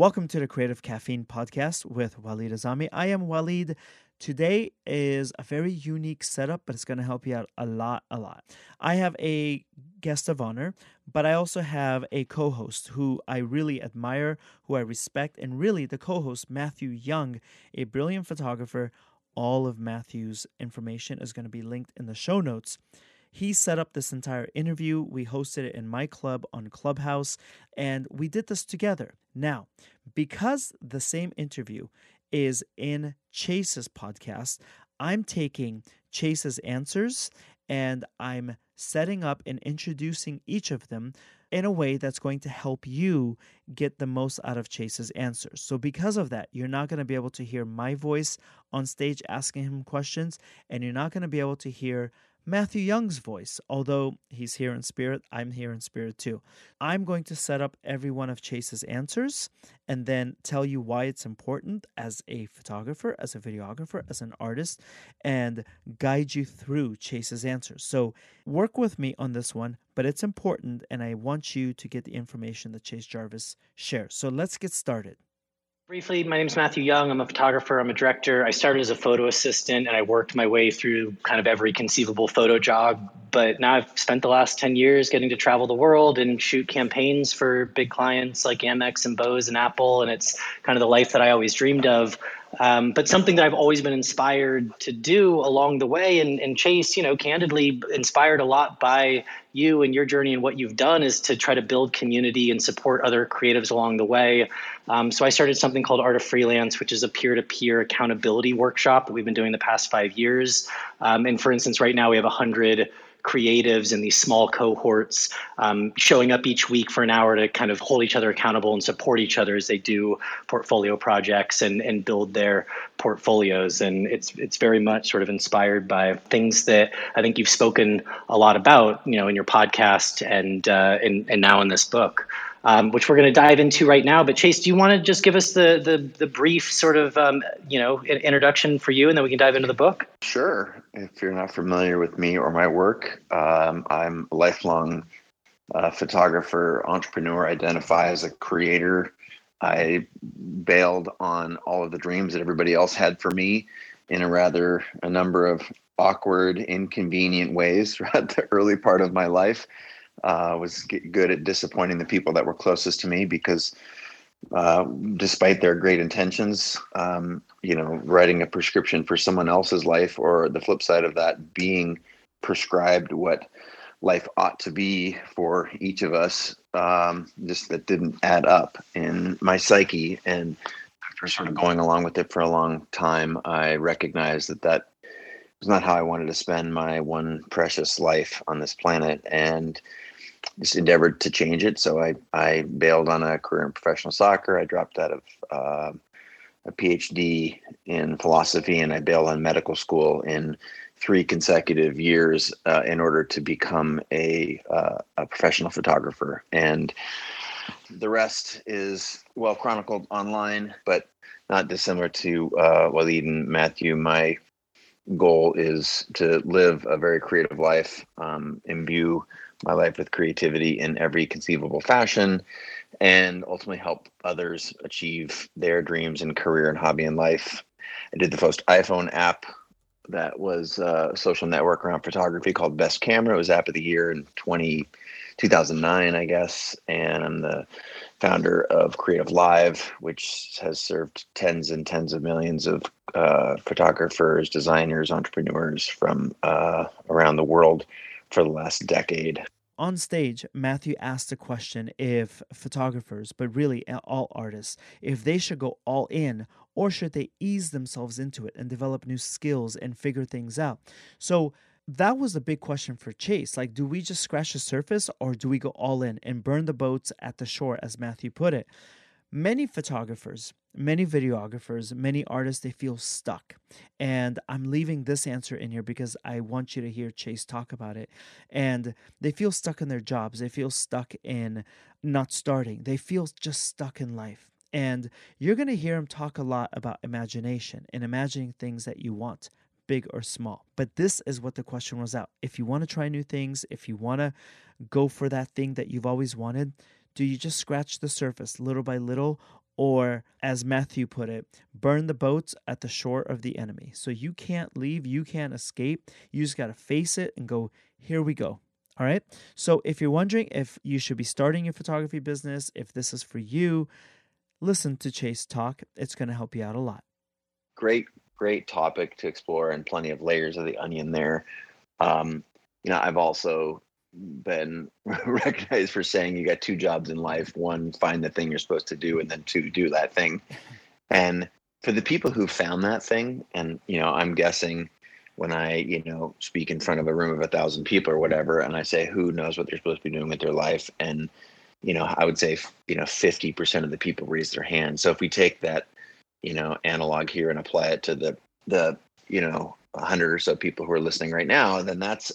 Welcome to the Creative Caffeine Podcast with Walid Azami. I am Walid. Today is a very unique setup, but it's going to help you out a lot. I have a guest of honor, but I also have a co-host who I really admire, who I respect, and really the co-host, Matthew Young, a brilliant photographer. All of Matthew's information is going to be linked in the show notes. He set up this entire interview. We hosted it in my club on Clubhouse, and we did this together. Now, because the same interview is in Chase's podcast, I'm taking Chase's answers and I'm setting up and introducing each of them in a way that's going to help you get the most out of Chase's answers. So because of that, you're not going to be able to hear my voice on stage asking him questions, and you're not going to be able to hear Matthew Young's voice, although he's here in spirit, I'm here in spirit too. I'm going to set up every one of Chase's answers and then tell you why it's important as a photographer, as a videographer, as an artist, and guide you through Chase's answers. So work with me on this one, but it's important, and I want you to get the information that Chase Jarvis shares. So let's get started. Briefly, my name is Matthew Young. I'm a photographer. I'm a director. I started as a photo assistant, and I worked my way through kind of every conceivable photo job. But now I've spent the last 10 years getting to travel the world and shoot campaigns for big clients like Amex and Bose and Apple, and it's kind of the life that I always dreamed of. But something that I've always been inspired to do along the way, and Chase, you know, candidly inspired a lot by you and your journey and what you've done, is to try to build community and support other creatives along the way. So I started something called Art of Freelance, which is a peer-to-peer accountability workshop that we've been doing the past 5 years. And for instance, right now we have 100 creatives in these small cohorts showing up each week for an hour to kind of hold each other accountable and support each other as they do portfolio projects and build their portfolios. And it's very much sort of inspired by things that I think you've spoken a lot about, you know, in your podcast and now in this book, which we're going to dive into right now. But Chase, do you want to just give us the brief sort of, introduction for you, and then we can dive into the book? Sure. If you're not familiar with me or my work, I'm a lifelong photographer, entrepreneur, identify as a creator. I bailed on all of the dreams that everybody else had for me in a number of awkward, inconvenient ways throughout the early part of my life. Was good at disappointing the people that were closest to me because despite their great intentions, writing a prescription for someone else's life, or the flip side of that, being prescribed what life ought to be for each of us, just that didn't add up in my psyche. And after sort of going along with it for a long time, I recognized that it's not how I wanted to spend my one precious life on this planet, and just endeavored to change it. So I bailed on a career in professional soccer. I dropped out of a PhD in philosophy, and I bailed on medical school in 3 consecutive years in order to become a professional photographer. And the rest is well chronicled online, but not dissimilar to Walid and Matthew. My goal is to live a very creative life, imbue my life with creativity in every conceivable fashion, and ultimately help others achieve their dreams in career and hobby and life. I did the first iPhone app that was a social network around photography called Best Camera. It was App of the Year in 2009, I guess. And I'm the founder of CreativeLive, which has served tens and tens of millions of photographers, designers, entrepreneurs from around the world for the last decade. On stage, Matthew asked the question if photographers, but really all artists, if they should go all in, or should they ease themselves into it and develop new skills and figure things out? So that was the big question for Chase. Like, do we just scratch the surface, or do we go all in and burn the boats at the shore, as Matthew put it? Many photographers, many videographers, many artists, they feel stuck. And I'm leaving this answer in here because I want you to hear Chase talk about it. And they feel stuck in their jobs. They feel stuck in not starting. They feel just stuck in life. And you're going to hear him talk a lot about imagination and imagining things that you want, big or small. But this is what the question was out. If you want to try new things, if you want to go for that thing that you've always wanted, do you just scratch the surface little by little, Or, as Matthew put it, burn the boats at the shore of the enemy. So you can't leave, you can't escape. You just got to face it and go, here we go. All right. So if you're wondering if you should be starting your photography business, if this is for you, listen to Chase talk. It's going to help you out a lot. Great, great topic to explore, and plenty of layers of the onion there. I've also been recognized for saying you got two jobs in life. One, find the thing you're supposed to do, and then two, do that thing. And for the people who found that thing, and, I'm guessing when I, speak in front of a room of 1,000 people or whatever, and I say, who knows what they're supposed to be doing with their life? And, I would say, 50% of the people raise their hand. So if we take that, analog here and apply it to the 100 or so people who are listening right now, then that's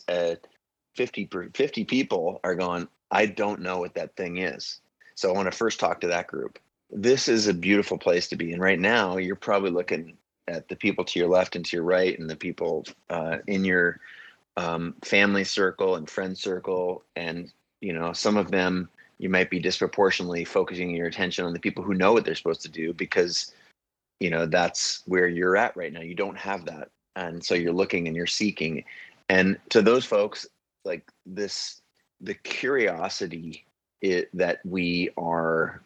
50 people are going, I don't know what that thing is. So I want to first talk to that group. This is a beautiful place to be. And right now you're probably looking at the people to your left and to your right, and the people in your family circle and friend circle. And, some of them, you might be disproportionately focusing your attention on the people who know what they're supposed to do, because, that's where you're at right now. You don't have that. And so you're looking and you're seeking. And to those folks, like this, the curiosity that we are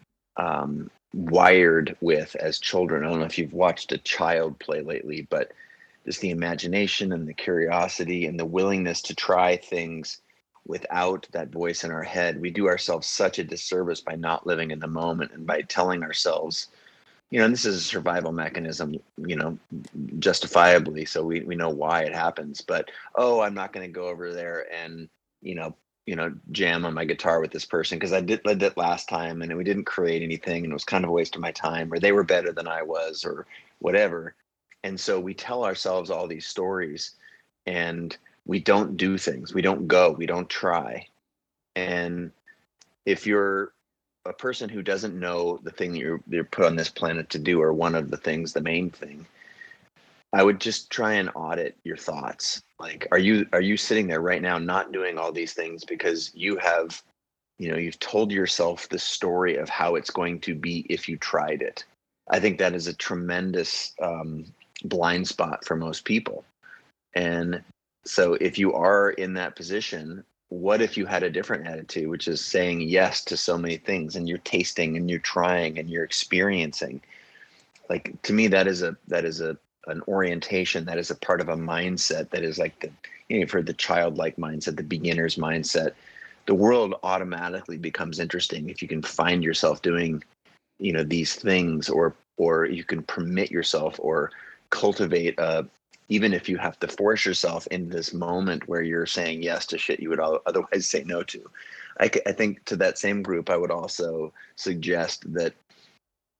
wired with as children. I don't know if you've watched a child play lately, but just the imagination and the curiosity and the willingness to try things without that voice in our head. We do ourselves such a disservice by not living in the moment and by telling ourselves, and this is a survival mechanism, justifiably. So we know why it happens, but, I'm not going to go over there and, jam on my guitar with this person, because I did last time and we didn't create anything and it was kind of a waste of my time, or they were better than I was, or whatever. And so we tell ourselves all these stories and we don't do things. We don't go, we don't try. And if you're a person who doesn't know the thing that you're put on this planet to do, or one of the things, the main thing, I would just try and audit your thoughts. Like, are you sitting there right now not doing all these things because you have, you've told yourself the story of how it's going to be if you tried it? I think that is a tremendous blind spot for most people. And so if you are in that position, what if you had a different attitude, which is saying yes to so many things, and you're tasting and you're trying and you're experiencing? Like, to me, that is an orientation, that is a part of a mindset that is like you've heard the childlike mindset, the beginner's mindset. The world automatically becomes interesting if you can find yourself doing, these things, or you can permit yourself or cultivate even if you have to force yourself into this moment where you're saying yes to shit you would otherwise say no to. I think to that same group, I would also suggest that,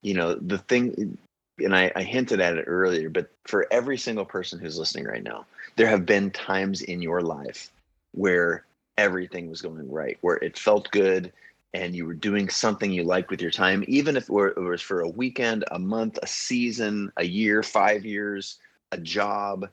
the thing, and I hinted at it earlier, but for every single person who's listening right now, there have been times in your life where everything was going right, where it felt good and you were doing something you liked with your time, even if it was for a weekend, a month, a season, a year, 5 years, a job.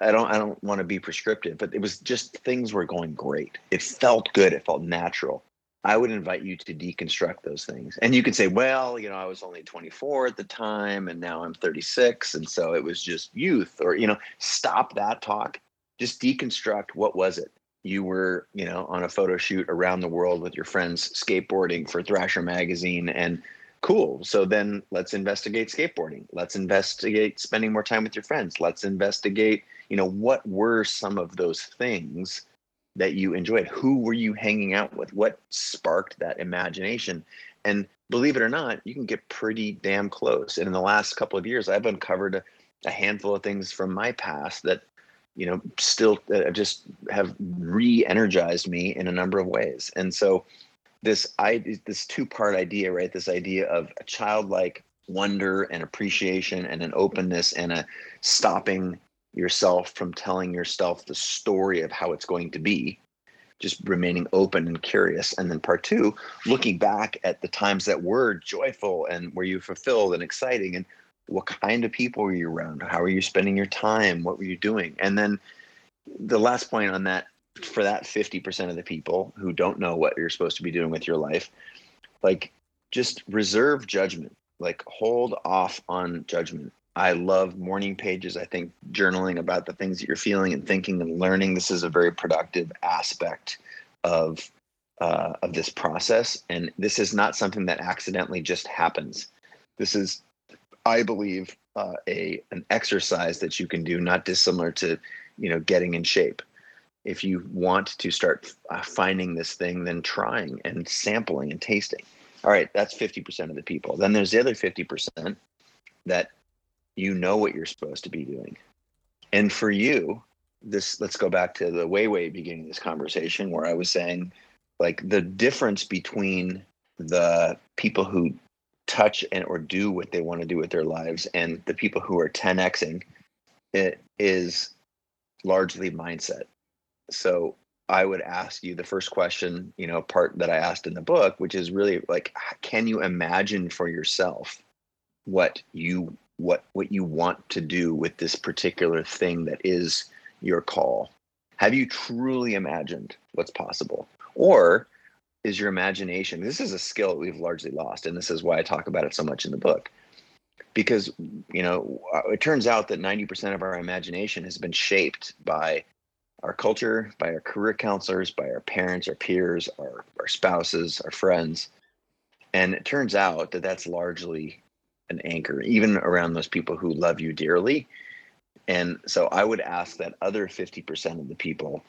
I don't want to be prescriptive, but it was just things were going great. It felt good. It felt natural. I would invite you to deconstruct those things. And you could say, well, I was only 24 at the time and now I'm 36. And so it was just youth, or, stop that talk. Just deconstruct. What was it? You were, on a photo shoot around the world with your friends skateboarding for Thrasher magazine, and cool. So then let's investigate skateboarding. Let's investigate spending more time with your friends. Let's investigate, what were some of those things that you enjoyed? Who were you hanging out with? What sparked that imagination? And believe it or not, you can get pretty damn close. And in the last couple of years, I've uncovered a handful of things from my past that, still just have re-energized me in a number of ways. And so this two-part idea, right? This idea of a childlike wonder and appreciation and an openness and a stopping yourself from telling yourself the story of how it's going to be, just remaining open and curious. And then part two, looking back at the times that were joyful and were you fulfilled and exciting, and what kind of people were you around? How were you spending your time? What were you doing? And then the last point on that, for that 50% of the people who don't know what you're supposed to be doing with your life, like, just reserve judgment, like hold off on judgment. I love morning pages. I think journaling about the things that you're feeling and thinking and learning, this is a very productive aspect of this process. And this is not something that accidentally just happens. This is, I believe, an exercise that you can do, not dissimilar to, getting in shape. If you want to start finding this thing, then trying and sampling and tasting. All right, that's 50% of the people. Then there's the other 50% that you know what you're supposed to be doing. And for you, this, let's go back to the way beginning of this conversation where I was saying, like, the difference between the people who touch and or do what they want to do with their lives and the people who are 10xing it is largely mindset. So I would ask you the first question, part that I asked in the book, which is really like, can you imagine for yourself what you want to do with this particular thing that is your call? Have you truly imagined what's possible? Or is your imagination, this is a skill we've largely lost, and this is why I talk about it so much in the book, because, it turns out that 90% of our imagination has been shaped by our culture, by our career counselors, by our parents, our peers, our spouses, our friends. And it turns out that that's largely an anchor, even around those people who love you dearly. And so I would ask that other 50% of the people,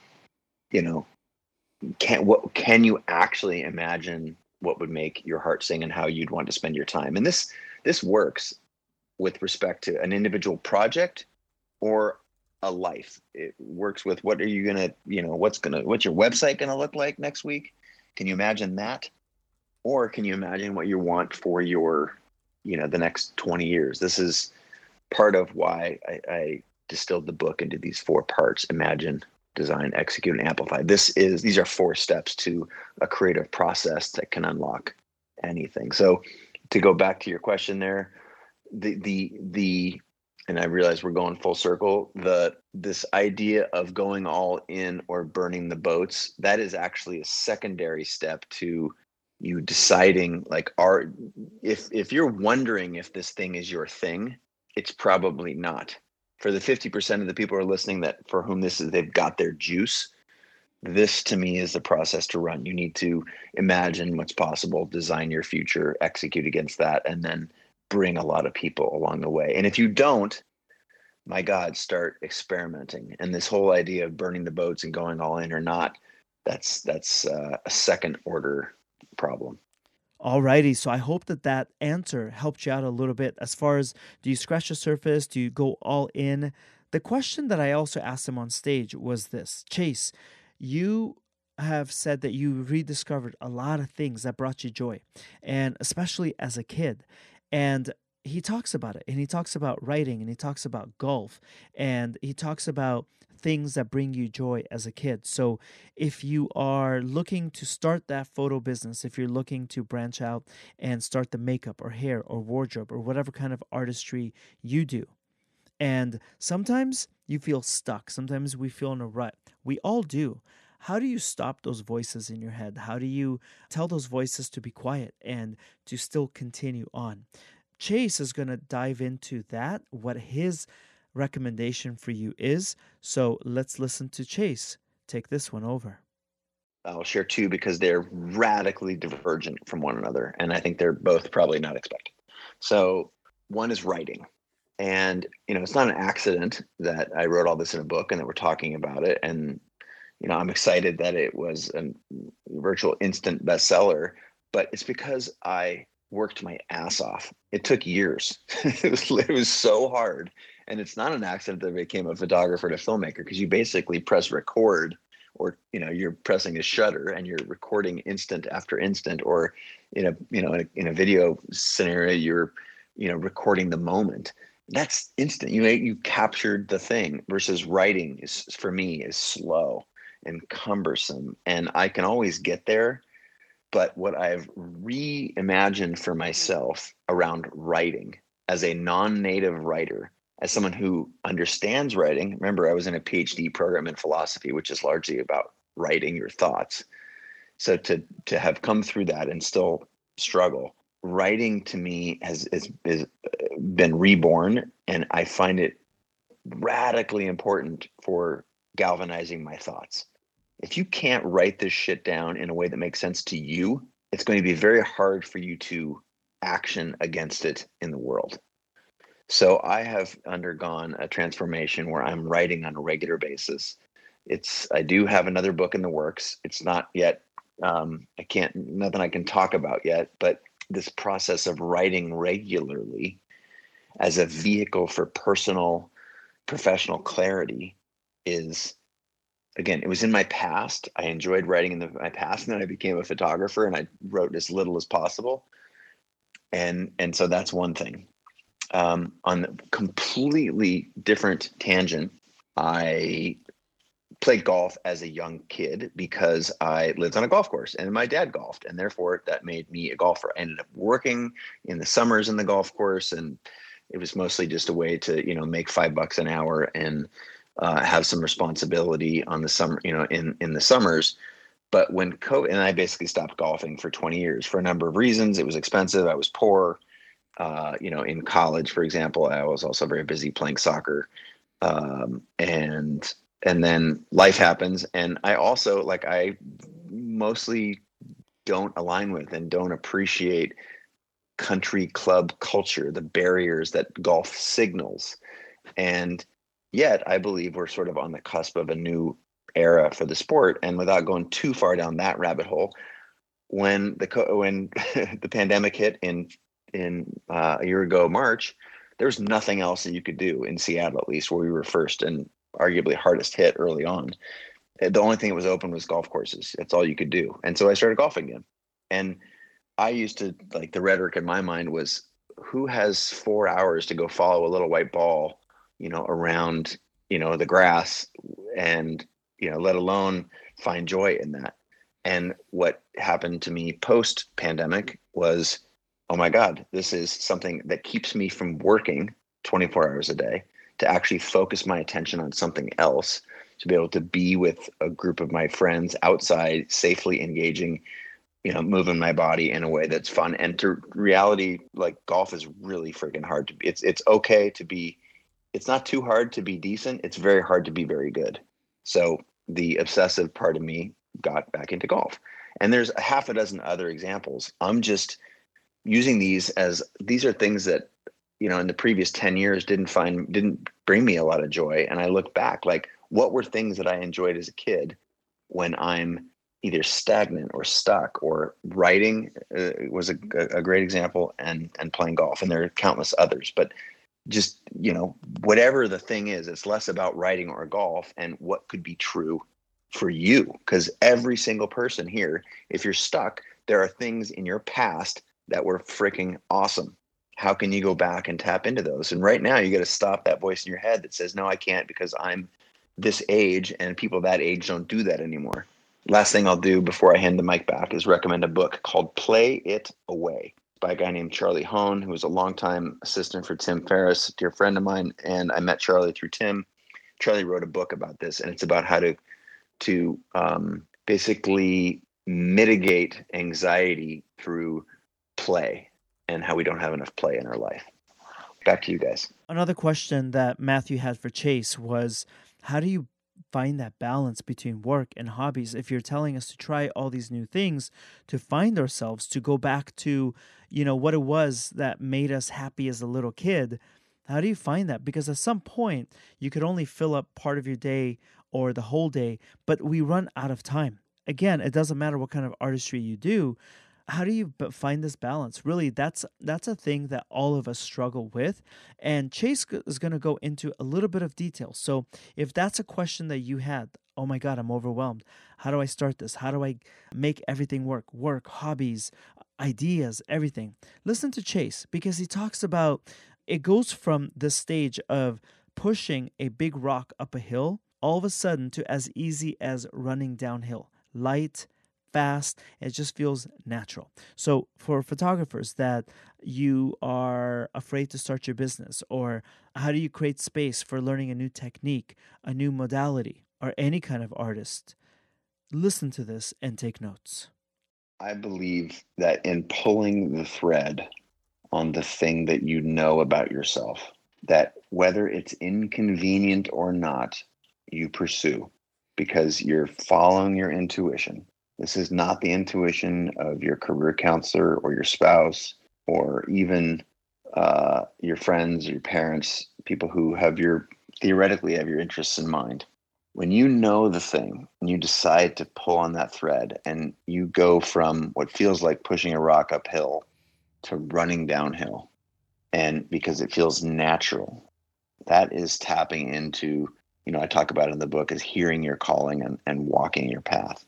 can you actually imagine what would make your heart sing and how you'd want to spend your time? And this works with respect to an individual project or a life. It works with what are you going to, what's your website going to look like next week? Can you imagine that? Or can you imagine what you want for your, the next 20 years? This is part of why I distilled the book into these four parts: imagine, design, execute, and amplify. These are four steps to a creative process that can unlock anything. So to go back to your question there, the and I realize we're going full circle, this idea of going all in or burning the boats, that is actually a secondary step to you deciding, like, if you're wondering if this thing is your thing, it's probably not. For the 50% of the people who are listening that for whom this is, they've got their juice, this to me is the process to run. You need to imagine what's possible, design your future, execute against that, and then bring a lot of people along the way. And if you don't, my God, start experimenting. And this whole idea of burning the boats and going all in or not, that's a second order problem. Alrighty, so I hope that answer helped you out a little bit. As far as, do you scratch the surface? Do you go all in? The question that I also asked him on stage was this: Chase, you have said that you rediscovered a lot of things that brought you joy, and especially as a kid. And he talks about it, and he talks about writing, and he talks about golf, and he talks about things that bring you joy as a kid. So if you are looking to start that photo business, if you're looking to branch out and start the makeup or hair or wardrobe or whatever kind of artistry you do, and sometimes you feel stuck, sometimes we feel in a rut, we all do. How do you stop those voices in your head? How do you tell those voices to be quiet and to still continue on? Chase is going to dive into that, what his recommendation for you is. So let's listen to Chase take this one over. I'll share two because they're radically divergent from one another, and I think they're both probably not expected. So one is writing. And, it's not an accident that I wrote all this in a book and that we're talking about it. And, I'm excited that it was a virtual instant bestseller, but it's because I worked my ass off. It took years. It was so hard. And it's not an accident that I became a photographer to filmmaker, because you basically press record, or you're pressing a shutter and you're recording instant after instant, or in a video scenario you're recording the moment. That's instant. You captured the thing. Versus writing is, for me, is slow and cumbersome, and I can always get there. But what I've reimagined for myself around writing as a non-native writer, as someone who understands writing, remember, I was in a PhD program in philosophy, which is largely about writing your thoughts. So to have come through that and still struggle writing to me has been reborn, and I find it radically important for galvanizing my thoughts. If you can't write this shit down in a way that makes sense to you, it's going to be very hard for you to action against it in the world. So I have undergone a transformation where I'm writing on a regular basis. I do have another book in the works. It's not yet, nothing I can talk about yet, but this process of writing regularly as a vehicle for personal, professional clarity is, again, it was in my past. I enjoyed writing in my past, and then I became a photographer and I wrote as little as possible. And so that's one thing. On a completely different tangent, I played golf as a young kid because I lived on a golf course and my dad golfed, and therefore that made me a golfer. I ended up working in the summers in the golf course, and it was mostly just a way to, make $5 an hour and have some responsibility on the summer, in the summers. But when COVID, and I basically stopped golfing for 20 years for a number of reasons. It was expensive. I was poor. In college, for example, I was also very busy playing soccer. And then life happens. And I also, I mostly don't align with and don't appreciate country club culture, the barriers that golf signals. And yet I believe we're sort of on the cusp of a new era for the sport. And without going too far down that rabbit hole, when the pandemic hit in a year ago, March, there was nothing else that you could do in Seattle, at least where we were first and arguably hardest hit early on. The only thing that was open was golf courses. That's all you could do. And so I started golfing again. And I used to, the rhetoric in my mind was, who has 4 hours to go follow a little white ball, around, the grass, and, let alone find joy in that. And what happened to me post pandemic was, oh my God, this is something that keeps me from working 24 hours a day to actually focus my attention on something else, to be able to be with a group of my friends outside, safely engaging, moving my body in a way that's fun. And to reality, golf is really freaking hard to be. It's okay to be, it's not too hard to be decent. It's very hard to be very good. So the obsessive part of me got back into golf. And there's a half a dozen other examples. I'm just using these as, these are things that, in the previous 10 years didn't bring me a lot of joy. And I look back, what were things that I enjoyed as a kid when I'm either stagnant or stuck? Or writing was a great example, and playing golf. And there are countless others, but just, whatever the thing is, it's less about writing or golf and what could be true for you. 'Cause every single person here, if you're stuck, there are things in your past that were freaking awesome. How can you go back and tap into those? And right now you got to stop that voice in your head that says, no, I can't because I'm this age and people that age don't do that anymore. Last thing I'll do before I hand the mic back is recommend a book called Play It Away by a guy named Charlie Hone, who was a longtime assistant for Tim Ferriss, a dear friend of mine. And I met Charlie through Tim. Charlie wrote a book about this, and it's about how to basically mitigate anxiety through play, and how we don't have enough play in our life. Back to you guys. Another question that Matthew had for Chase was, how do you find that balance between work and hobbies? If you're telling us to try all these new things to find ourselves, to go back to, what it was that made us happy as a little kid, how do you find that? Because at some point you could only fill up part of your day or the whole day, but we run out of time. Again, it doesn't matter what kind of artistry you do. How do you find this balance? Really, that's a thing that all of us struggle with. And Chase is going to go into a little bit of detail. So if that's a question that you had, oh my God, I'm overwhelmed. How do I start this? How do I make everything work? Work, hobbies, ideas, everything. Listen to Chase, because he talks about, it goes from the stage of pushing a big rock up a hill all of a sudden to as easy as running downhill. Light, fast, it just feels natural. So for photographers that you are afraid to start your business, or how do you create space for learning a new technique, a new modality, or any kind of artist, listen to this and take notes. I believe that in pulling the thread on the thing that you know about yourself, that whether it's inconvenient or not, you pursue because you're following your intuition. This is not the intuition of your career counselor or your spouse or even your friends, your parents, people who have theoretically have your interests in mind. When you know the thing and you decide to pull on that thread and you go from what feels like pushing a rock uphill to running downhill, and because it feels natural, that is tapping into, I talk about in the book is hearing your calling and walking your path.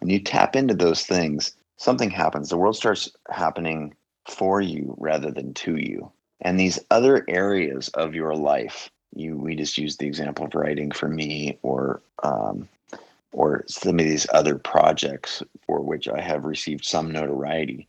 When you tap into those things, something happens. The world starts happening for you rather than to you. And these other areas of your life, we just use the example of writing for me or some of these other projects for which I have received some notoriety.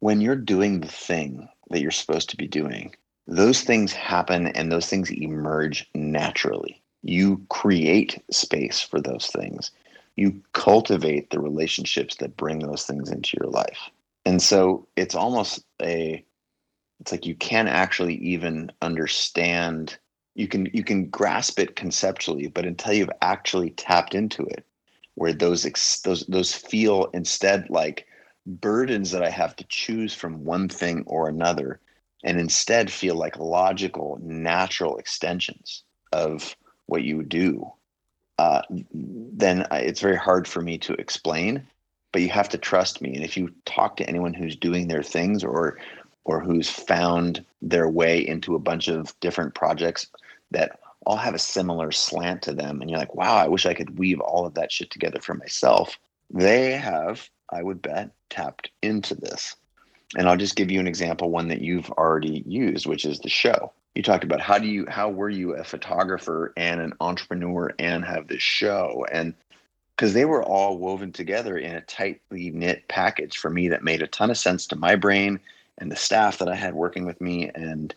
When you're doing the thing that you're supposed to be doing, those things happen and those things emerge naturally. You create space for those things. You cultivate the relationships that bring those things into your life. And so it's almost it's like you can actually even understand. You can grasp it conceptually, but until you've actually tapped into it, where those feel instead like burdens that I have to choose from one thing or another, and instead feel like logical, natural extensions of what you do, then it's very hard for me to explain. But you have to trust me. And if you talk to anyone who's doing their things or who's found their way into a bunch of different projects that all have a similar slant to them, and you're like, wow, I wish I could weave all of that shit together for myself, they have, I would bet, tapped into this. And I'll just give you an example, one that you've already used, which is the show. You talked about how were you a photographer and an entrepreneur and have this show? And because they were all woven together in a tightly knit package for me that made a ton of sense to my brain and the staff that I had working with me and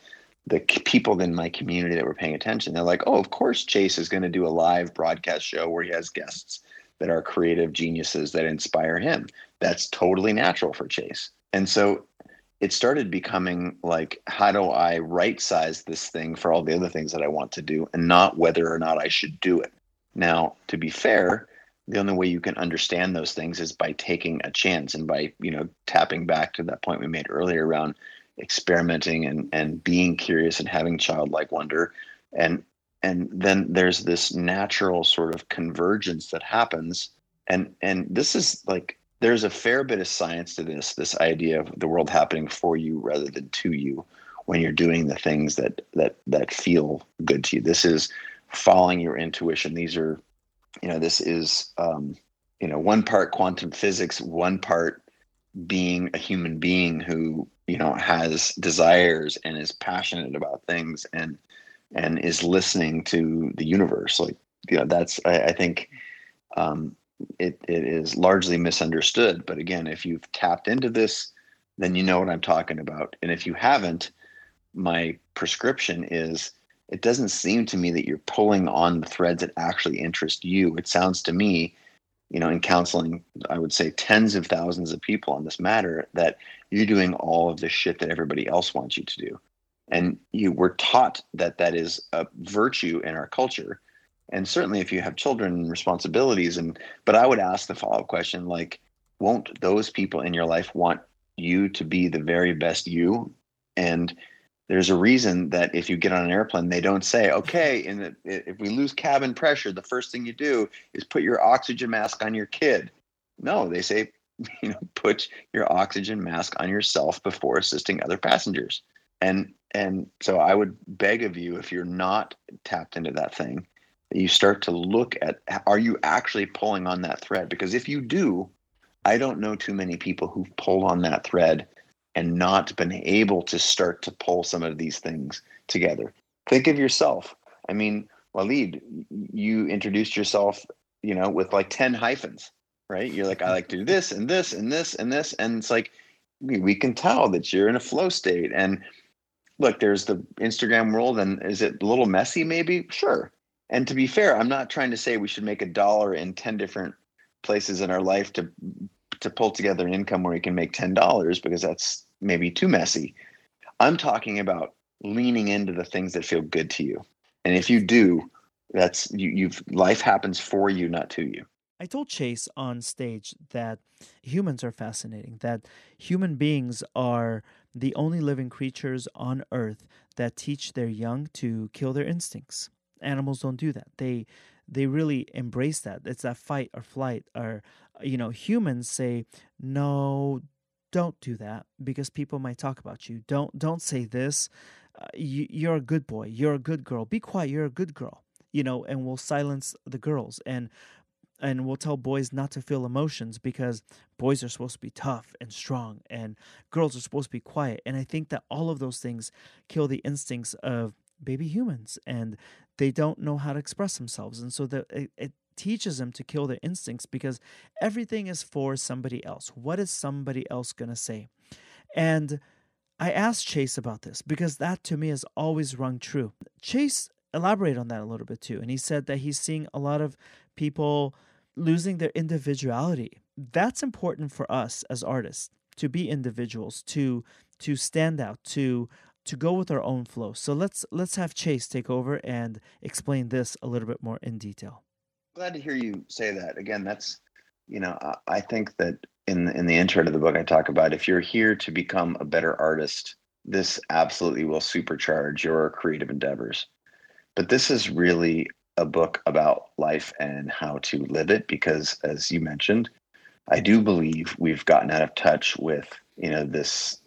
the people in my community that were paying attention. They're like, oh, of course, Chase is going to do a live broadcast show where he has guests that are creative geniuses that inspire him. That's totally natural for Chase. And so it started becoming like, how do I right size this thing for all the other things that I want to do and not whether or not I should do it. Now, to be fair, the only way you can understand those things is by taking a chance and by, tapping back to that point we made earlier around experimenting and being curious and having childlike wonder. And then there's this natural sort of convergence that happens. And this is like, there's a fair bit of science to this idea of the world happening for you rather than to you when you're doing the things that feel good to you. This is following your intuition. These are, this is, one part quantum physics, one part being a human being who, has desires and is passionate about things and is listening to the universe. Like, that's, I think, it is largely misunderstood. But again, if you've tapped into this, then you know what I'm talking about. And if you haven't, my prescription is, it doesn't seem to me that you're pulling on the threads that actually interest you. It sounds to me, in counseling, I would say tens of thousands of people on this matter, that you're doing all of the shit that everybody else wants you to do. And you were taught that is a virtue in our culture. And certainly if you have children and responsibilities, but I would ask the follow-up question, like, won't those people in your life want you to be the very best you? And there's a reason that if you get on an airplane, they don't say, okay, if we lose cabin pressure, the first thing you do is put your oxygen mask on your kid. No, they say, put your oxygen mask on yourself before assisting other passengers. And so I would beg of you, if you're not tapped into that thing, that you start to look at, are you actually pulling on that thread? Because if you do, I don't know too many people who've pulled on that thread and not been able to start to pull some of these things together. Think of yourself. I mean, Walid, you introduced yourself, with like 10 hyphens, right? You're like, I like to do this and this and this and this. And it's like, we can tell that you're in a flow state. And look, there's the Instagram world, and is it a little messy maybe? Sure. And to be fair, I'm not trying to say we should make $1 in 10 different places in our life to to pull together an income where he can make $10 because that's maybe too messy. I'm talking about leaning into the things that feel good to you. And if you do, that's you've life happens for you, not to you. I told Chase on stage that humans are fascinating, that human beings are the only living creatures on Earth that teach their young to kill their instincts. Animals don't do that. They really embrace that. It's that fight or flight, or, you know, humans say, no, don't do that because people might talk about you. Don't say this. You're a good boy. You're a good girl. Be quiet. You're a good girl, you know, and we'll silence the girls. And we'll tell boys not to feel emotions because boys are supposed to be tough and strong and girls are supposed to be quiet. And I think that all of those things kill the instincts of baby humans and they don't know how to express themselves. And so it teaches them to kill their instincts because everything is for somebody else. What is somebody else going to say? And I asked Chase about this because that to me has always rung true. Chase elaborated on that a little bit too. And he said that he's seeing a lot of people losing their individuality. That's important for us as artists, to be individuals, to stand out, to go with our own flow. So let's have Chase take over and explain this a little bit more in detail. Glad to hear you say that. Again, that's, you know, I think that in the intro to the book I talk about, if you're here to become a better artist, this absolutely will supercharge your creative endeavors. But this is really a book about life and how to live it, because as you mentioned, I do believe we've gotten out of touch with, you know, this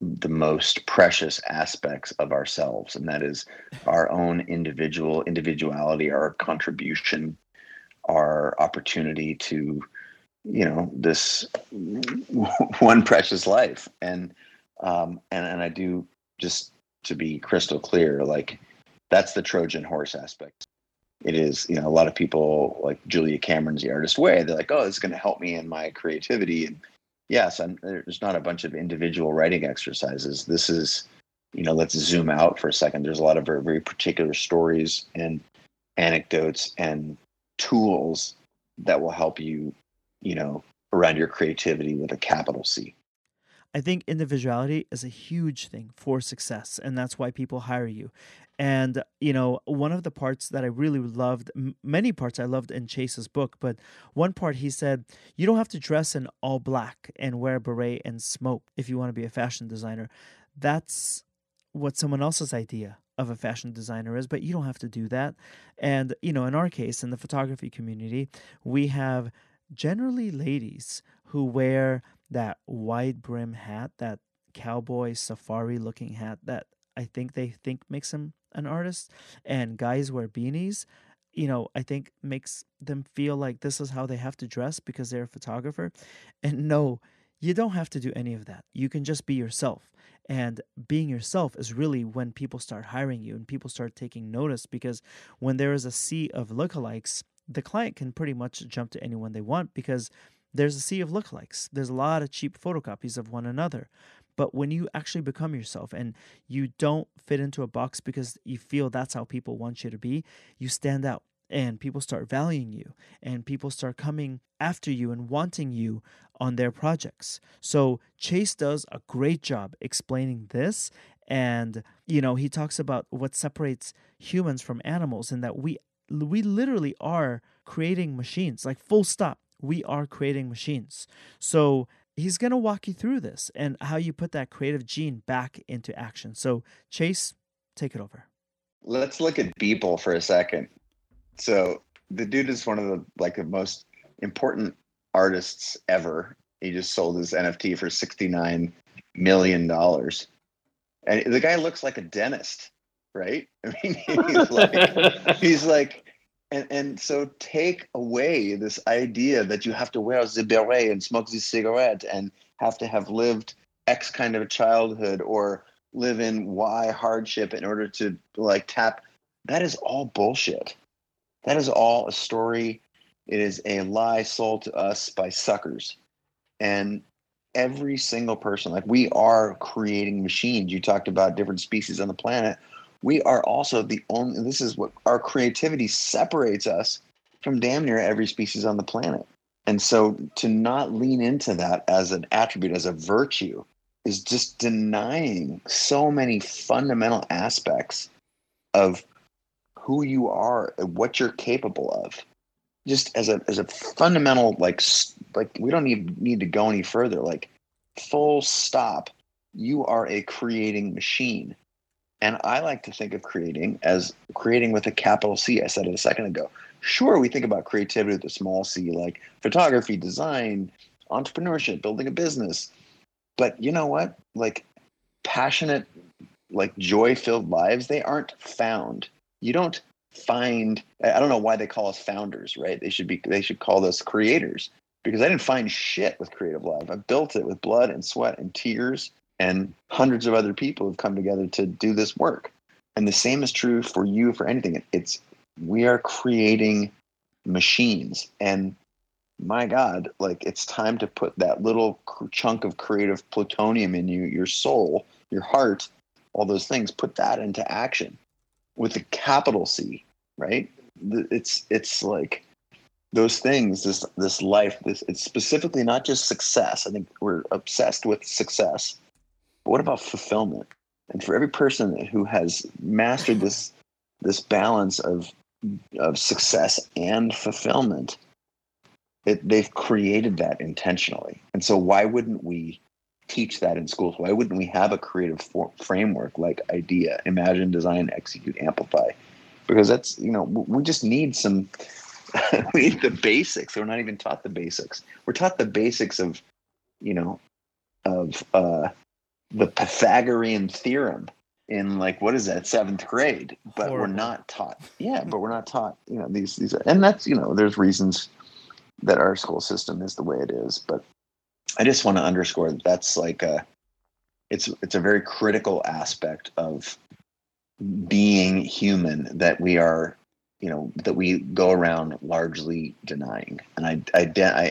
the most precious aspects of ourselves, and that is our own individuality, our contribution, our opportunity to, you know, this one precious life. And I do, just to be crystal clear, like, that's the Trojan horse aspect. It is, you know, a lot of people like Julia Cameron's The Artist Way, they're like, oh, this is going to help me in my creativity. And yes, there's not a bunch of individual writing exercises. This is, you know, let's zoom out for a second. There's a lot of very, very particular stories and anecdotes and tools that will help you, you know, around your creativity with a capital C. I think individuality is a huge thing for success, and that's why people hire you. And, you know, one of the parts that I really loved, many parts I loved in Chase's book, but one part he said, you don't have to dress in all black and wear a beret and smoke if you want to be a fashion designer. That's what someone else's idea of a fashion designer is, but you don't have to do that. And, you know, in our case, in the photography community, we have generally ladies who wear that wide brim hat, that cowboy safari looking hat that I think they think makes them an artist, and guys wear beanies, you know, I think makes them feel like this is how they have to dress because they're a photographer. And no, you don't have to do any of that. You can just be yourself. And being yourself is really when people start hiring you and people start taking notice, because when there is a sea of lookalikes, the client can pretty much jump to anyone they want because there's a sea of lookalikes. There's a lot of cheap photocopies of one another. But when you actually become yourself and you don't fit into a box because you feel that's how people want you to be, you stand out and people start valuing you and people start coming after you and wanting you on their projects. So Chase does a great job explaining this. And, you know, he talks about what separates humans from animals, and that we literally are creating machines, like full stop. We are creating machines. So he's going to walk you through this and how you put that creative gene back into action. So Chase, take it over. Let's look at Beeple for a second. So the dude is one of the most important artists ever. He just sold his NFT for $69 million. And the guy looks like a dentist, right? I mean, he's like, And so take away this idea that you have to wear the beret and smoke the cigarette and have to have lived X kind of a childhood or live in Y hardship in order to tap. That is all bullshit. That is all a story. It is a lie sold to us by suckers. And every single person, we are creating machines. You talked about different species on the planet. We are also this is what our creativity separates us from damn near every species on the planet. And so to not lean into that as an attribute, as a virtue, is just denying so many fundamental aspects of who you are and what you're capable of. Just as a fundamental, like we don't need to go any further. Like, full stop, you are a creating machine. And I like to think of creating as creating with a capital C. I said it a second ago. Sure, we think about creativity with a small c, like photography, design, entrepreneurship, building a business. But you know what? Like, passionate, like joy-filled lives, they aren't found. You don't find, I don't know why they call us founders, right? They should call us creators, because I didn't find shit with CreativeLive. I built it with blood and sweat and tears, and hundreds of other people have come together to do this work. And the same is true for you, for anything. We are creating machines. And my God, like, it's time to put that little chunk of creative plutonium in you, your soul, your heart, all those things, put that into action with a capital C, right? It's like those things, this life, it's specifically not just success. I think we're obsessed with success. But what about fulfillment? And for every person who has mastered this balance of success and fulfillment, they've created that intentionally. And so why wouldn't we teach that in schools? Why wouldn't we have a creative framework like idea, imagine, design, execute, amplify? Because that's, we just need some, we need the basics. We're not even taught the basics. We're taught the basics of, the Pythagorean theorem in, like, what is that, seventh grade? But Horrible. We're not taught. Yeah, but we're not taught, these, and that's, there's reasons that our school system is the way it is. But I just want to underscore that that's like it's a very critical aspect of being human that we are, that we go around largely denying. And I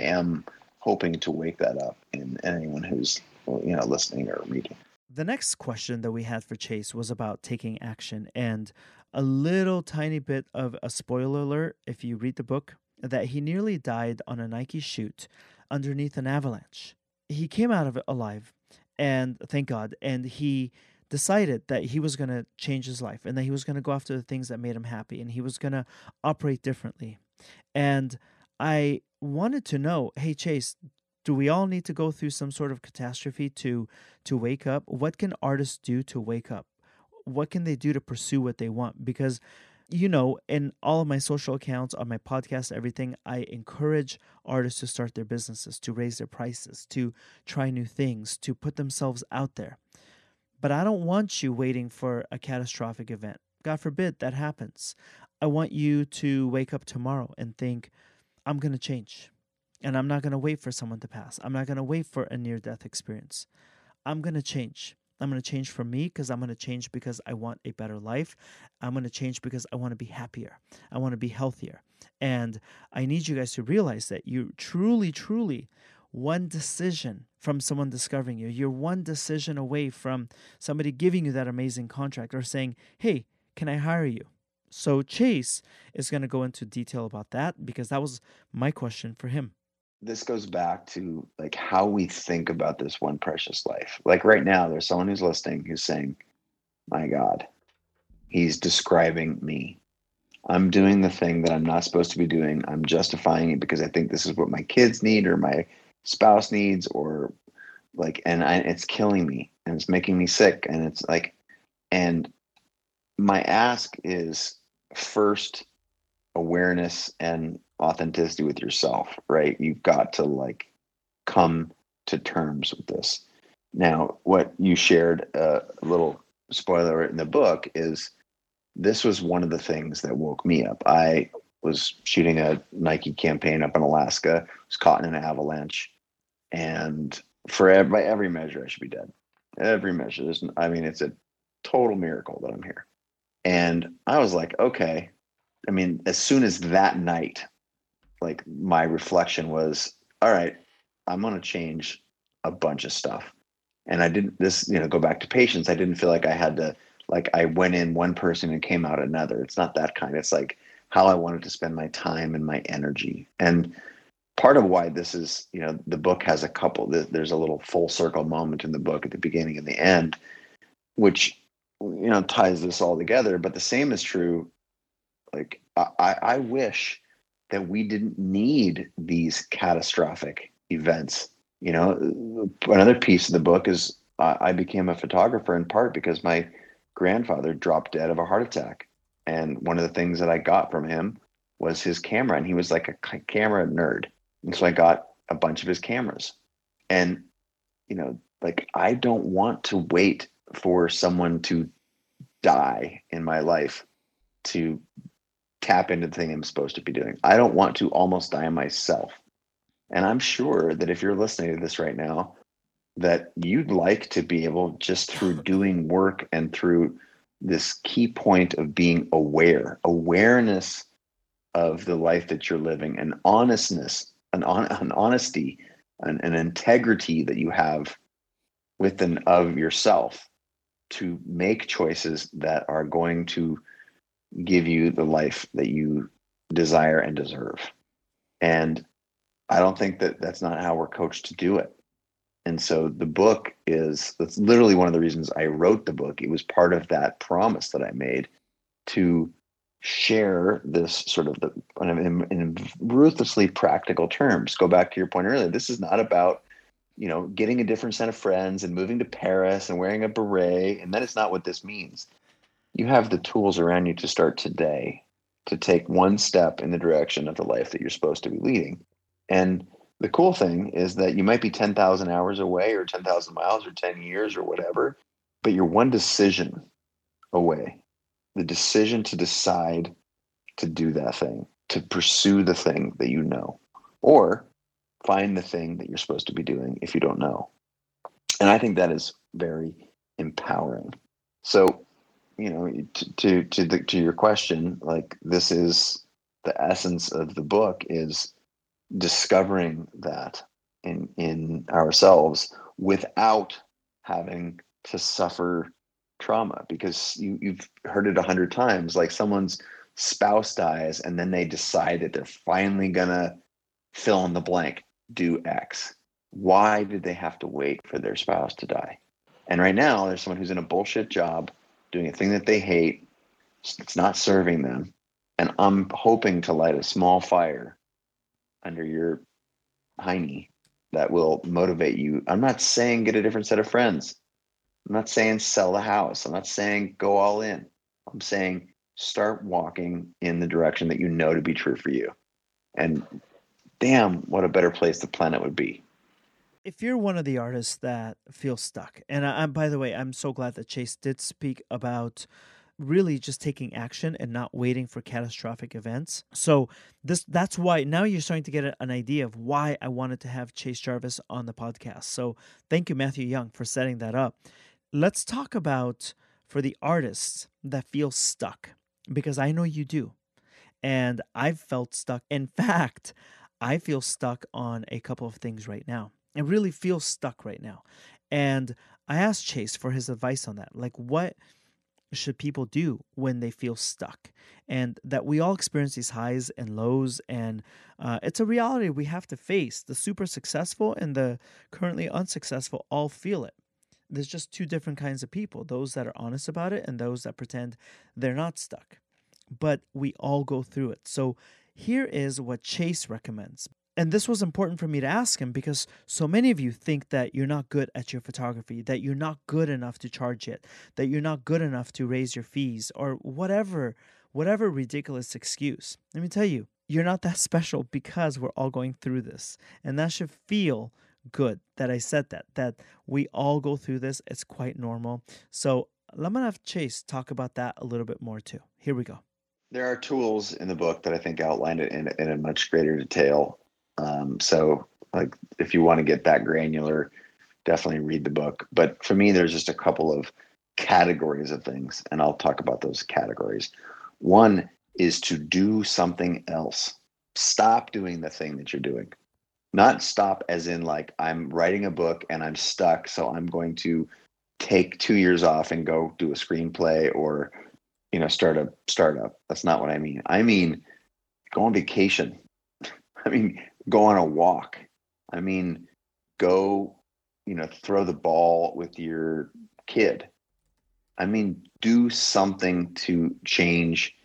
am hoping to wake that up in anyone who's, listening or reading. The next question that we had for Chase was about taking action, and a little tiny bit of a spoiler alert, if you read the book, that he nearly died on a Nike shoot underneath an avalanche. He came out of it alive, and thank God, and he decided that he was going to change his life, and that he was going to go after the things that made him happy, and he was going to operate differently. And I wanted to know, hey, Chase, do we all need to go through some sort of catastrophe to wake up? What can artists do to wake up? What can they do to pursue what they want? Because, in all of my social accounts, on my podcast, everything, I encourage artists to start their businesses, to raise their prices, to try new things, to put themselves out there. But I don't want you waiting for a catastrophic event. God forbid that happens. I want you to wake up tomorrow and think, I'm going to change. And I'm not going to wait for someone to pass. I'm not going to wait for a near-death experience. I'm going to change. I'm going to change for me, because I'm going to change because I want a better life. I'm going to change because I want to be happier. I want to be healthier. And I need you guys to realize that you're truly, truly one decision from someone discovering you. You're one decision away from somebody giving you that amazing contract or saying, hey, can I hire you? So Chase is going to go into detail about that, because that was my question for him. This goes back to, like, how we think about this one precious life. Like, right now, there's someone who's listening who's saying, my God, he's describing me. I'm doing the thing that I'm not supposed to be doing. I'm justifying it because I think this is what my kids need or my spouse needs, or like, it's killing me, and it's making me sick. And it's like, and my ask is first awareness and authenticity with yourself, right? You've got to, like, come to terms with this. Now, what you shared, a little spoiler in the book, is this was one of the things that woke me up. I was shooting a Nike campaign up in Alaska, was caught in an avalanche, and by every measure, I should be dead. Every measure. It's a total miracle that I'm here. And I was like, okay. I mean, as soon as that night, like, my reflection was, all right, I'm going to change a bunch of stuff. And I didn't, go back to patience. I didn't feel like I had to, like, I went in one person and came out another. It's not that kind. It's like how I wanted to spend my time and my energy. And part of why this is, you know, the book has a couple, there's a little full circle moment in the book at the beginning and the end, which, you know, ties this all together. But the same is true. Like, I wish that we didn't need these catastrophic events. You know, another piece of the book is I became a photographer in part because my grandfather dropped dead of a heart attack. And one of the things that I got from him was his camera. And he was like a camera nerd. And so I got a bunch of his cameras. And, you know, like, I don't want to wait for someone to die in my life to tap into the thing I'm supposed to be doing. I don't want to almost die myself. And I'm sure that if you're listening to this right now, that you'd like to be able, just through doing work and through this key point of being aware, awareness of the life that you're living, and honestness, an honesty, an integrity that you have within of yourself to make choices that are going to give you the life that you desire and deserve. And I don't think that that's not how we're coached to do it. And so the book is, that's literally one of the reasons I wrote the book. It was part of that promise that I made to share this sort of in ruthlessly practical terms. Go back to your point earlier. This is not about, you know, getting a different set of friends and moving to Paris and wearing a beret. And that is not what this means. You have the tools around you to start today to take one step in the direction of the life that you're supposed to be leading. And the cool thing is that you might be 10,000 hours away or 10,000 miles or 10 years or whatever, but you're one decision away. The decision to decide to do that thing, to pursue the thing that you know, or find the thing that you're supposed to be doing if you don't know. And I think that is very empowering. So, you know, to your question, like, this is the essence of the book, is discovering that in ourselves without having to suffer trauma. Because you've heard it 100 times, like, someone's spouse dies and then they decide that they're finally gonna fill in the blank, do X. Why did they have to wait for their spouse to die? And right now there's someone who's in a bullshit job doing a thing that they hate. It's not serving them. And I'm hoping to light a small fire under your hiney that will motivate you. I'm not saying get a different set of friends. I'm not saying sell the house. I'm not saying go all in. I'm saying start walking in the direction that you know to be true for you. And damn, what a better place the planet would be. If you're one of the artists that feels stuck, and by the way, I'm so glad that Chase did speak about really just taking action and not waiting for catastrophic events. So that's why now you're starting to get an idea of why I wanted to have Chase Jarvis on the podcast. So thank you, Matthew Young, for setting that up. Let's talk about, for the artists that feel stuck, because I know you do. And I've felt stuck. In fact, I feel stuck on a couple of things right now. I really feel stuck right now. And I asked Chase for his advice on that. Like, what should people do when they feel stuck? And that we all experience these highs and lows, and it's a reality we have to face. The super successful and the currently unsuccessful all feel it. There's just two different kinds of people, those that are honest about it and those that pretend they're not stuck. But we all go through it. So here is what Chase recommends. And this was important for me to ask him because so many of you think that you're not good at your photography, that you're not good enough to charge it, that you're not good enough to raise your fees, or whatever ridiculous excuse. Let me tell you, you're not that special, because we're all going through this. And that should feel good that I said that we all go through this. It's quite normal. So I'm going to have Chase talk about that a little bit more too. Here we go. There are tools in the book that I think outlined it in a much greater detail. So like, if you want to get that granular, definitely read the book. But for me, there's just a couple of categories of things, and I'll talk about those categories. One is to do something else. Stop doing the thing that you're doing. Not stop as in like, I'm writing a book and I'm stuck, so I'm going to take 2 years off and go do a screenplay or, you know, start a startup. That's not what I mean. I mean, go on vacation. I mean, go on a walk. I mean, go, you know, throw the ball with your kid. I mean, do something to change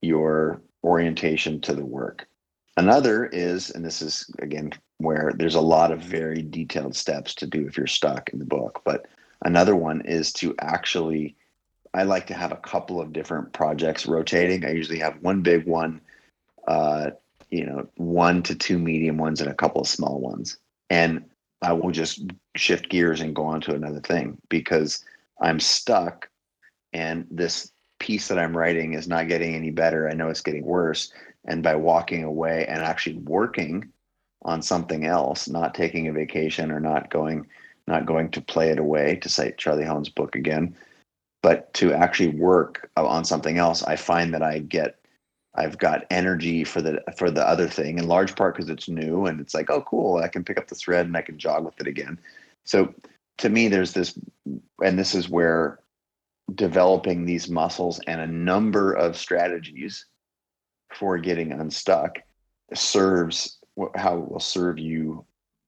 your orientation to the work. Another is, and this is, again, where there's a lot of very detailed steps to do if you're stuck in the book, but another one is to actually, I like to have a couple of different projects rotating. I usually have one big one, one to two medium ones and a couple of small ones. And I will just shift gears and go on to another thing because I'm stuck and this piece that I'm writing is not getting any better. I know it's getting worse. And by walking away and actually working on something else, not taking a vacation or not going to Play It Away, to cite Charlie Hone's book again, but to actually work on something else, I find that I've got energy for the other thing, in large part because it's new and it's like, oh, cool, I can pick up the thread and I can jog with it again. So to me, there's this, and this is where developing these muscles and a number of strategies for getting unstuck serves how it will serve you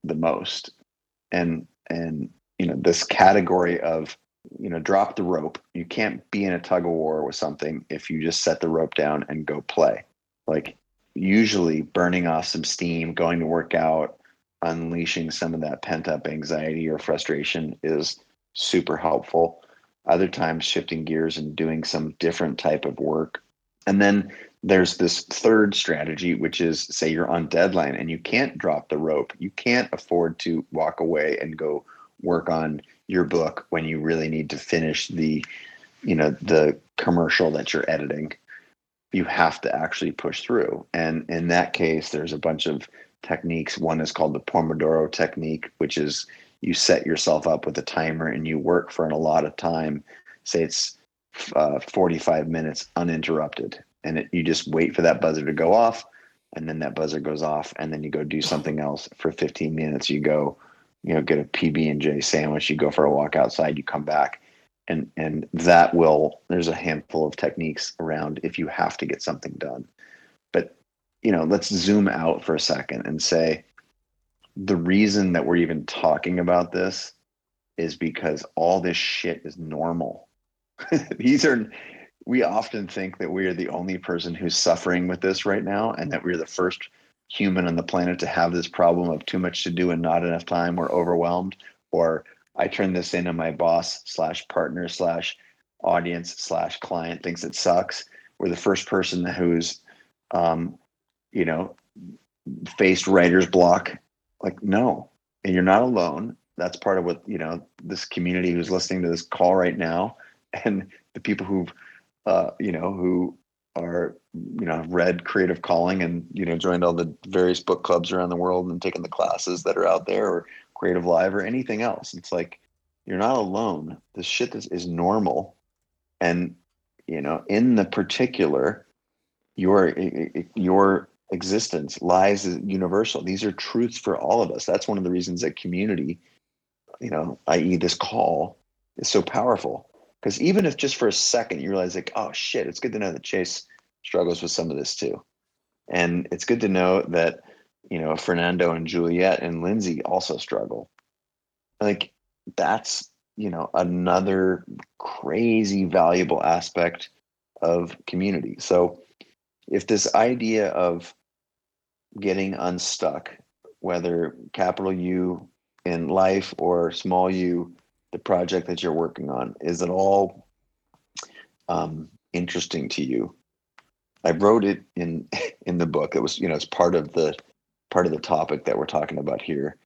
the most. And you know, this category of, you know, drop the rope. You can't be in a tug of war with something if you just set the rope down and go play. Like usually burning off some steam, going to work out, unleashing some of that pent up anxiety or frustration is super helpful. Other times shifting gears and doing some different type of work. And then there's this third strategy, which is, say you're on deadline and you can't drop the rope. You can't afford to walk away and go work on your book when you really need to finish the, you know, the commercial that you're editing. You have to actually push through. And in that case, there's a bunch of techniques. One is called the Pomodoro technique, which is you set yourself up with a timer and you work for an allotted time. Say it's 45 minutes uninterrupted. And you just wait for that buzzer to go off, and then that buzzer goes off, and then you go do something else for 15 minutes. You go, you know, get a PB&J sandwich. You go for a walk outside. You come back, and that will. There's a handful of techniques around if you have to get something done. But you know, let's zoom out for a second and say the reason that we're even talking about this is because all this shit is normal. We often think that we are the only person who's suffering with this right now, and that we're the first human on the planet to have this problem of too much to do and not enough time or overwhelmed, or I turn this into my boss /partner/audience/client thinks it sucks. We're the first person who's, faced writer's block. Like, no, and you're not alone. That's part of what, you know, this community who's listening to this call right now and the people who've, have read Creative Calling and, you know, joined all the various book clubs around the world and taken the classes that are out there or CreativeLive or anything else. It's like, you're not alone. This shit is normal. And, you know, in the particular, your existence lies as universal. These are truths for all of us. That's one of the reasons that community, you know, i.e. this call, is so powerful. Because even if just for a second you realize, like, oh shit, it's good to know that Chase struggles with some of this too. And it's good to know that, you know, Fernando and Juliet and Lindsay also struggle. Like that's, you know, another crazy valuable aspect of community. So if this idea of getting unstuck, whether capital U in life or small u, the project that you're working on, is at all interesting to you? I wrote it in the book. It was, you know, it's part of the topic that we're talking about here,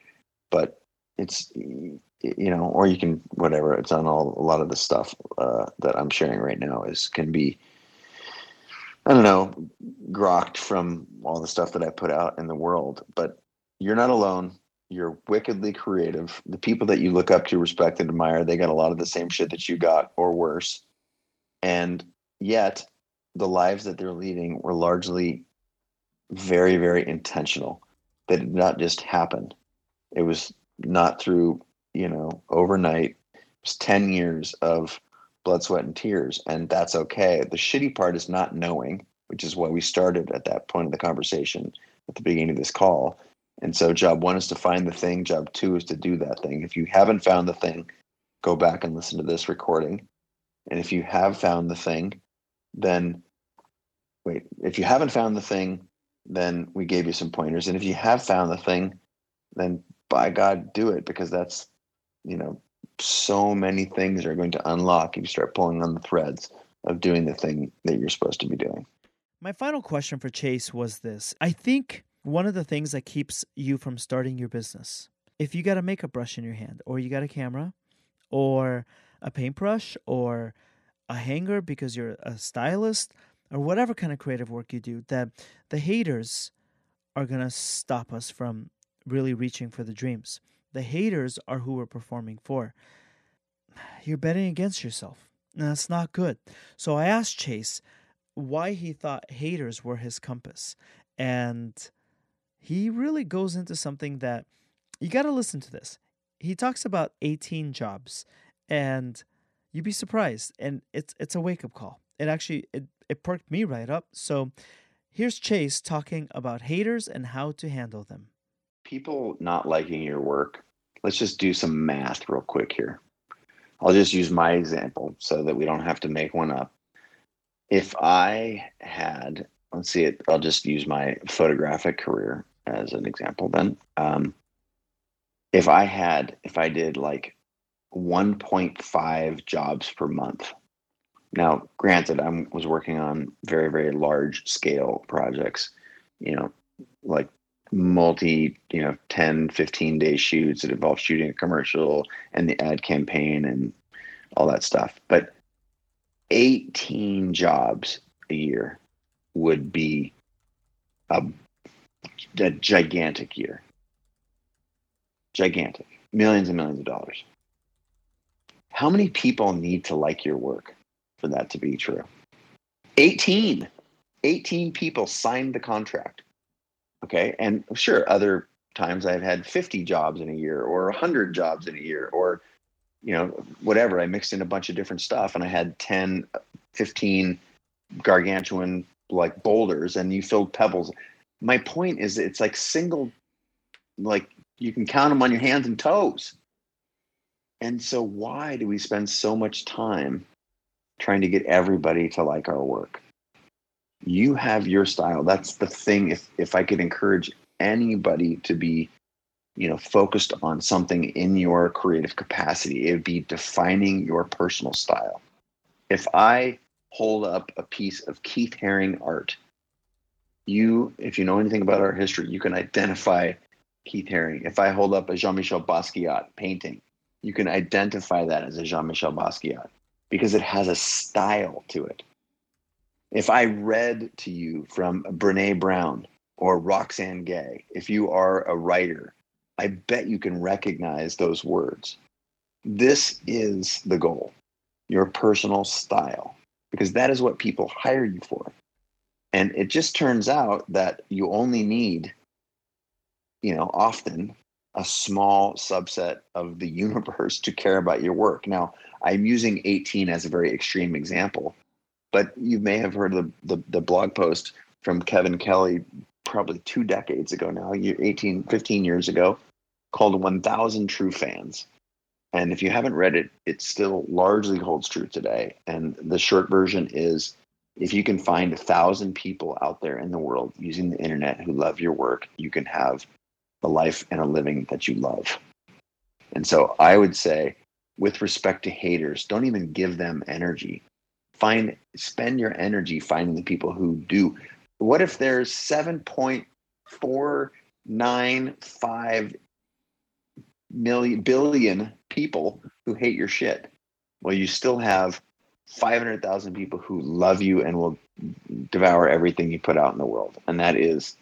but it's, you know, or you can, whatever, it's on a lot of the stuff that I'm sharing right now can be, I don't know, grokked from all the stuff that I put out in the world, but you're not alone. You're wickedly creative. The people that you look up to, respect, and admire, they got a lot of the same shit that you got or worse. And yet the lives that they're leading were largely very, very intentional. They did not just happen. It was not through, you know, overnight. It was 10 years of blood, sweat, and tears. And that's okay. The shitty part is not knowing, which is why we started at that point of the conversation at the beginning of this call. And so job one is to find the thing. Job two is to do that thing. If you haven't found the thing, go back and listen to this recording. And if you have found the thing, then wait, if you haven't found the thing, then we gave you some pointers. And if you have found the thing, then by God, do it, because that's, you know, so many things are going to unlock if you start pulling on the threads of doing the thing that you're supposed to be doing. My final question for Chase was this. I think one of the things that keeps you from starting your business, if you got a makeup brush in your hand, or you got a camera, or a paintbrush, or a hanger because you're a stylist, or whatever kind of creative work you do, that the haters are going to stop us from really reaching for the dreams. The haters are who we're performing for. You're betting against yourself. And that's not good. So I asked Chase why he thought haters were his compass. And he really goes into something that you got to listen to this. He talks about 18 jobs, and you'd be surprised. And it's a wake-up call. It actually, it perked me right up. So here's Chase talking about haters and how to handle them. People not liking your work. Let's just do some math real quick here. I'll just use my example so that we don't have to make one up. If I had, let's see it, I'll just use my photographic career as an example then. If I did like 1.5 jobs per month. Now, granted, I was working on very, very large scale projects, you know, like multi, 10, 15 day shoots that involve shooting a commercial and the ad campaign and all that stuff. But 18 jobs a year would be a gigantic year. Gigantic. Millions and millions of dollars. How many people need to like your work for that to be true? 18. 18 people signed the contract. Okay. And sure, other times I've had 50 jobs in a year, or 100 jobs in a year, or, whatever. I mixed in a bunch of different stuff, and I had 10, 15 gargantuan like boulders, and you filled pebbles. My point is, it's like single, like you can count them on your hands and toes. And so why do we spend so much time trying to get everybody to like our work? You have your style. That's the thing. If I could encourage anybody to be, focused on something in your creative capacity, it would be defining your personal style. If I hold up a piece of Keith Haring art, if you know anything about art history, you can identify Keith Haring. If I hold up a Jean-Michel Basquiat painting, you can identify that as a Jean-Michel Basquiat because it has a style to it. If I read to you from Brene Brown or Roxane Gay, if you are a writer, I bet you can recognize those words. This is the goal, your personal style, because that is what people hire you for. And it just turns out that you only need, often a small subset of the universe to care about your work. Now, I'm using 18 as a very extreme example. But you may have heard the blog post from Kevin Kelly probably 2 decades ago now, 15 years ago, called 1000 True Fans. And if you haven't read it, it still largely holds true today. And the short version is, if you can find 1,000 people out there in the world using the internet who love your work, you can have a life and a living that you love. And so I would say, with respect to haters, don't even give them energy. Spend your energy finding the people who do. What if there's 7.495 billion people who hate your shit? Well, you still have 500,000 people who love you and will devour everything you put out in the world. And that is,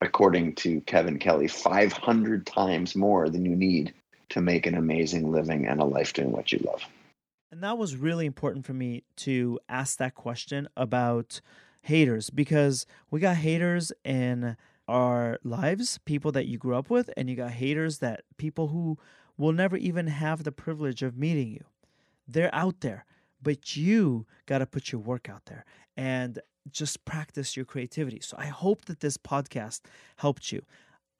according to Kevin Kelly, 500 times more than you need to make an amazing living and a life doing what you love. And that was really important for me to ask that question about haters, because we got haters in our lives, people that you grew up with, and you got haters, that people who will never even have the privilege of meeting you. They're out there, but you got to put your work out there. And just practice your creativity. So I hope that this podcast helped you.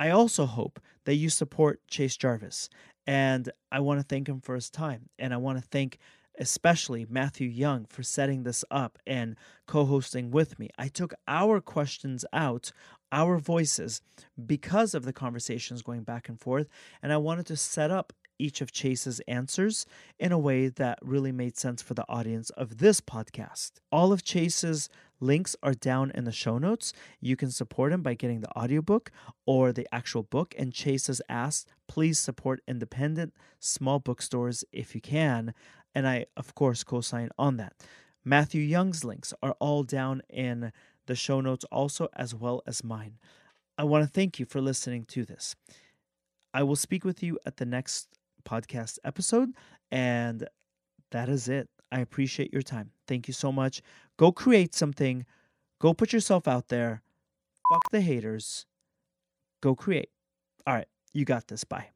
I also hope that you support Chase Jarvis. And I want to thank him for his time. And I want to thank especially Matthew Young for setting this up and co-hosting with me. I took our questions out, our voices, because of the conversations going back and forth. And I wanted to set up each of Chase's answers in a way that really made sense for the audience of this podcast. All of Chase's links are down in the show notes. You can support him by getting the audiobook or the actual book. And Chase has asked, please support independent small bookstores if you can. And I, of course, co-sign on that. Matthew Young's links are all down in the show notes also, as well as mine. I want to thank you for listening to this. I will speak with you at the next podcast episode. And that is it. I appreciate your time. Thank you so much. Go create something. Go put yourself out there. Fuck the haters. Go create. All right. You got this. Bye.